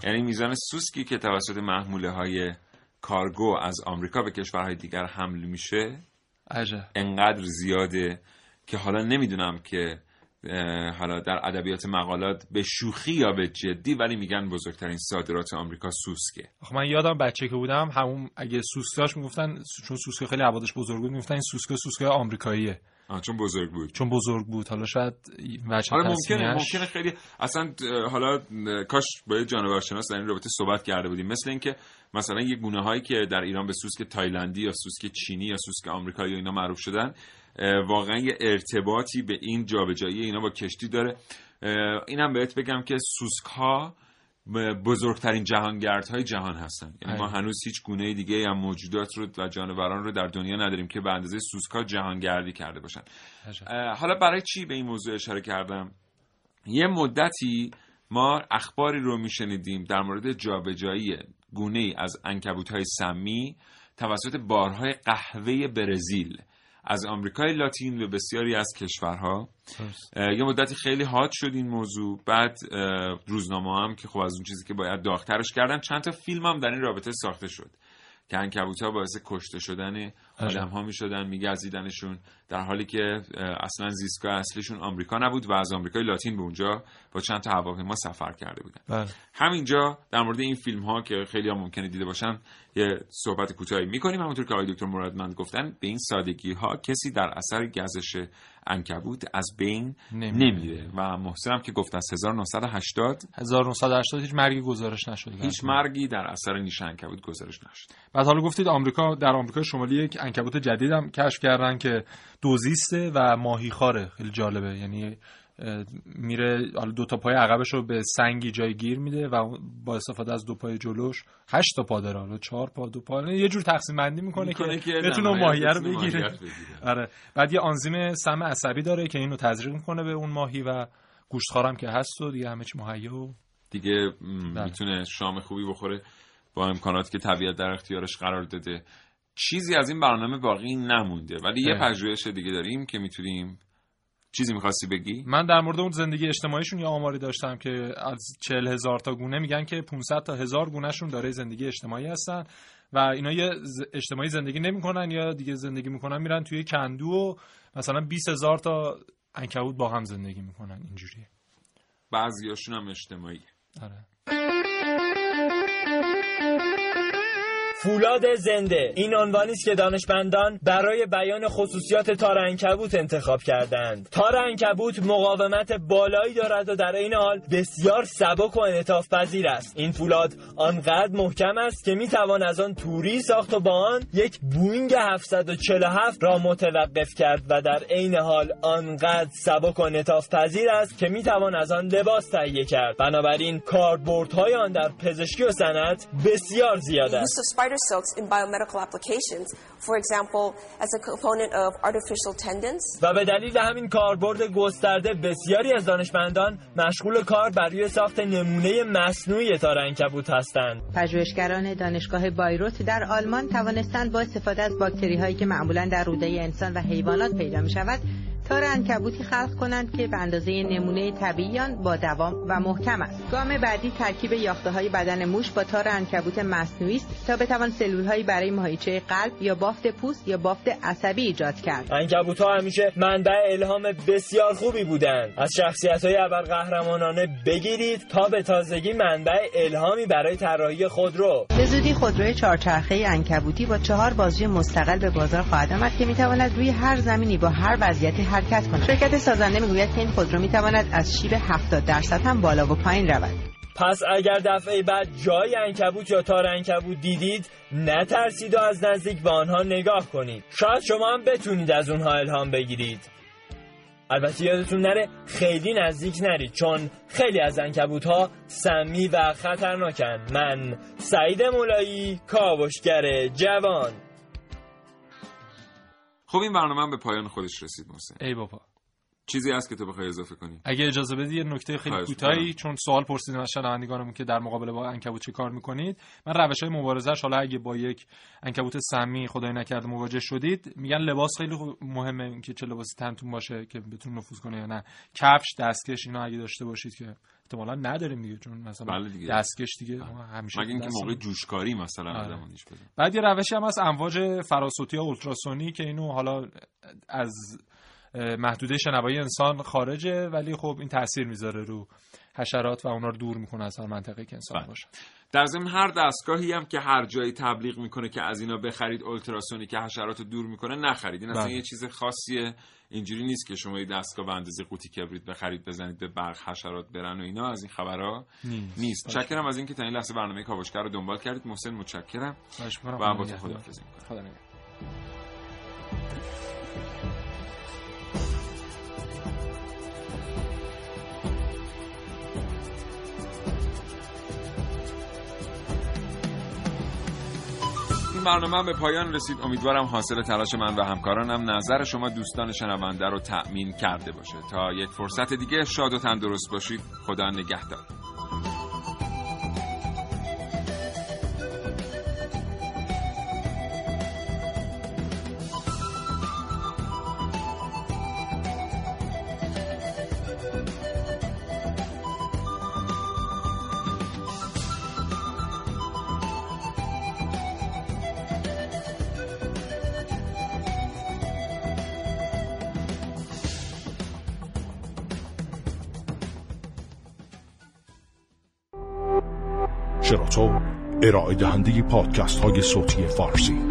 یعنی میزان سوسکی که توسط محموله های کارگو از آمریکا به کشورهای دیگر حمل میشه عجب انقدر زیاده که حالا نمیدونم که حالا در ادبیات مقالات به شوخی یا به جدی ولی میگن بزرگترین صادرات آمریکا سوسکه. آخه من یادم بچه که بودم همون اگه سوسکاش میگفتن، چون سوسکه خیلی عبادش بزرگ بود، میگفتن این سوسکه آمریکاییه. چون بزرگ بود. حالا شاید وجه ممکنه خیلی اصلا حالا کاش با جانورشناس در این رابطه صحبت کرده بودیم، مثل اینکه مثلا یه گونه هایی که در ایران به سوسک تایلندی یا سوسک چینی یا سوسک آمریکایی یا اینا معروف شدن واقعا یه ارتباطی به این جابجایی اینا با کشتی داره. اینم بهت بگم که سوسک‌ها بزرگترین جهانگردهای جهان هستن، یعنی ما هنوز هیچ گونه دیگه‌ای از موجودات رو و جانوران رو در دنیا نداریم که به اندازه سوسک‌ها جهانگردی کرده باشن. حالا برای چی به این موضوع اشاره کردم؟ یه مدتی ما اخباری رو میشنیدیم در مورد جابجایی گونه‌ای از عنکبوت‌های سمی توسط بارهای قهوه برزیل از آمریکای لاتین به بسیاری از کشورها. یه مدتی خیلی هات شد این موضوع، بعد روزنامه هم که خب از اون چیزی که باید داغ‌ترش کردن، چند تا فیلم هم در این رابطه ساخته شد که عنکبوت‌ها باعث کشته شدن آدم‌ها می‌شدن، می‌گزیدنشون، در حالی که اصلا زیستگاه اصلیشون آمریکا نبود و از آمریکای لاتین به اونجا با چند تا هواپیما سفر کرده بودن. بله. همینجا در مورد این فیلم‌ها که خیلی‌ها ممکنه دیده باشن یه صحبت کوتاهی می‌کنیم. همونطور که آقای دکتر مرادوند گفتن، به این سادگی‌ها کسی در اثر گزش عنکبوت از بین نمیره و محسن هم که گفت از 1980 هیچ مرگی گزارش نشد، هیچ مرگی در اثر نیش عنکبوت گزارش نشد. بعد حالا گفتید آمریکا، در آمریکا شمالی یک عنکبوت جدید هم کشف کردن که دوزیسته و ماهیخواره، خیلی جالبه، یعنی میره حالا دو تا پای عقبش رو به سنگی جای گیر میده و با استفاده از دو پای جلوش 8 تا پا داره، حالا 4 پا 2 پا یه جور تقسیم بندی میکنه که بتونه ماهی رو بگیره. آره، بعد یه آنزیم سم عصبی داره که اینو تزریق میکنه به اون ماهی و گوشتخوارم که هست و دیگه همه چی مهیا و دیگه میتونه شام خوبی بخوره با امکاناتی که طبیعت در اختیارش قرار داده. چیزی از این برنامه باقی نمونده، ولی یه پژوهش دیگه داریم که میتونیم. چیزی می‌خواستی بگی؟ من در مورد اون زندگی اجتماعیشون یه آماری داشتم که از 40,000 تا گونه میگن که 500 تا 1000 گونهشون دارای زندگی اجتماعی هستن و اینا یه اجتماعی زندگی نمی‌کنن، یا دیگه زندگی می‌کنن میرن توی کندو و مثلا 20,000 تا عنکبوت با هم زندگی می‌کنن اینجوریه. بعضیاشون هم اجتماعی. آره. فولاد زنده این عنوانی است که دانشمندان برای بیان خصوصیات تار عنکبوت انتخاب کردند. تار عنکبوت مقاومت بالایی دارد و در این حال بسیار سبک و انعطاف‌پذیر است. این فولاد آنقدر محکم است که میتوان از آن توری ساخت و با آن یک بوئینگ 747 را متوقف کرد و در این حال آنقدر سبک و انعطاف‌پذیر است که میتوان از آن لباس تهیه کرد. بنابراین کاربردهای آن در پزشکی و صنعت بسیار زیاد است. silks in biomedical applications, for example as a component of artificial tendons. و به دلیل همین کاربرد گسترده بسیاری از دانشمندان مشغول کار برای ساخت نمونه مصنوعی تار عنکبوت هستند. پژوهشگران دانشگاه بایروت در آلمان توانستند با استفاده از باکتری هایی که معمولا در روده انسان و حیوانات پیدا می شود تار عنکبوتی خلق کنند که به اندازه نمونه طبیعی آن با دوام و محکم است. گام بعدی ترکیب یافته‌های بدن موش با تار عنکبوت مصنوعی است تا بتوان سلول‌هایی برای ماهیچه قلب یا بافت پوست یا بافت عصبی ایجاد کرد. عنکبوت‌ها همیشه منبع الهام بسیار خوبی بودند. از شخصیت‌های ابرقهرمانانه بگیرید تا به تازگی منبع الهامی برای طراحی خودرو. به زودی خودروی چهارچرخه عنکبوتی با 4 بازوی مستقل به بازار خواهد آمد که می‌تواند روی هر زمینی با هر وضعیتی حرکت کند. شرکت سازنده می‌گوید که این خودرو می‌تواند از شیب 70% هم بالا و پایین رود. پس اگر دفعه بعد جای عنکبوت یا تار عنکبوت دیدید نترسید و از نزدیک به آنها نگاه کنید. شاید شما هم بتونید از اونها الهام بگیرید. البته یادتون نره خیلی نزدیک نرید چون خیلی از عنکبوت‌ها سمی و خطرناکن. من سعید مولایی، کاوشگر جوان. خب این برنامه هم به پایان خودش رسید محسن. ای بابا. چیزی هست که تو بخوای اضافه کنی؟ اگه اجازه بدید یه نکته خیلی کوتاهی، چون سوال پرسیدم از شنوندگانمون که در مقابل با عنکبوت چه کار می‌کنید. من روش‌های مبارزه‌اش، حالا اگه با یک عنکبوت سمی خدای نکرده مواجه شدید، میگن لباس خیلی مهمه، این که چه لباسی تنتون باشه که بتون نفوذ کنه یا نه. کفش، دستکش اینا اگه داشته باشید که احتمالاً نداریم دیگه، چون مثلا بله دیگه. دستکش دیگه همیشه، مگه اینکه موقع جوشکاری مثلا آدمونیش بده. بعد یه روشی هم از امواج فراسوتی یا اولتراسونی که اینو حالا از محدوده شنوایی انسان خارجه، ولی خب این تأثیر میذاره رو حشرات و اونا رو دور میکنه از منطقه که انسان باشه. در ضمن هر دستگاهی هم که هر جایی تبلیغ میکنه که از اینا بخرید، التراسونی که حشرات رو دور میکنه نخرید. این اصلا یه چیز خاصیه، اینجوری نیست که شما یه دستگاه به اندازه قوطی کبریت بخرید بزنید به برق حشرات برن و اینا، از این خبرها نیست. متشکرم از اینکه تا این لحظه برنامه کاوشگر رو دنبال کردید. محسن متشکرم و با تو خداحافظی می‌کنم. خدا نگهدار. برنامه به پایان رسید. امیدوارم حاصل تلاش من و همکارانم نظر شما دوستان شنونده رو تأمین کرده باشه. تا یک فرصت دیگه شاد و تندرست باشید. خدا نگهدار. شنوتو ارائه دهنده پادکست های صوتی فارسی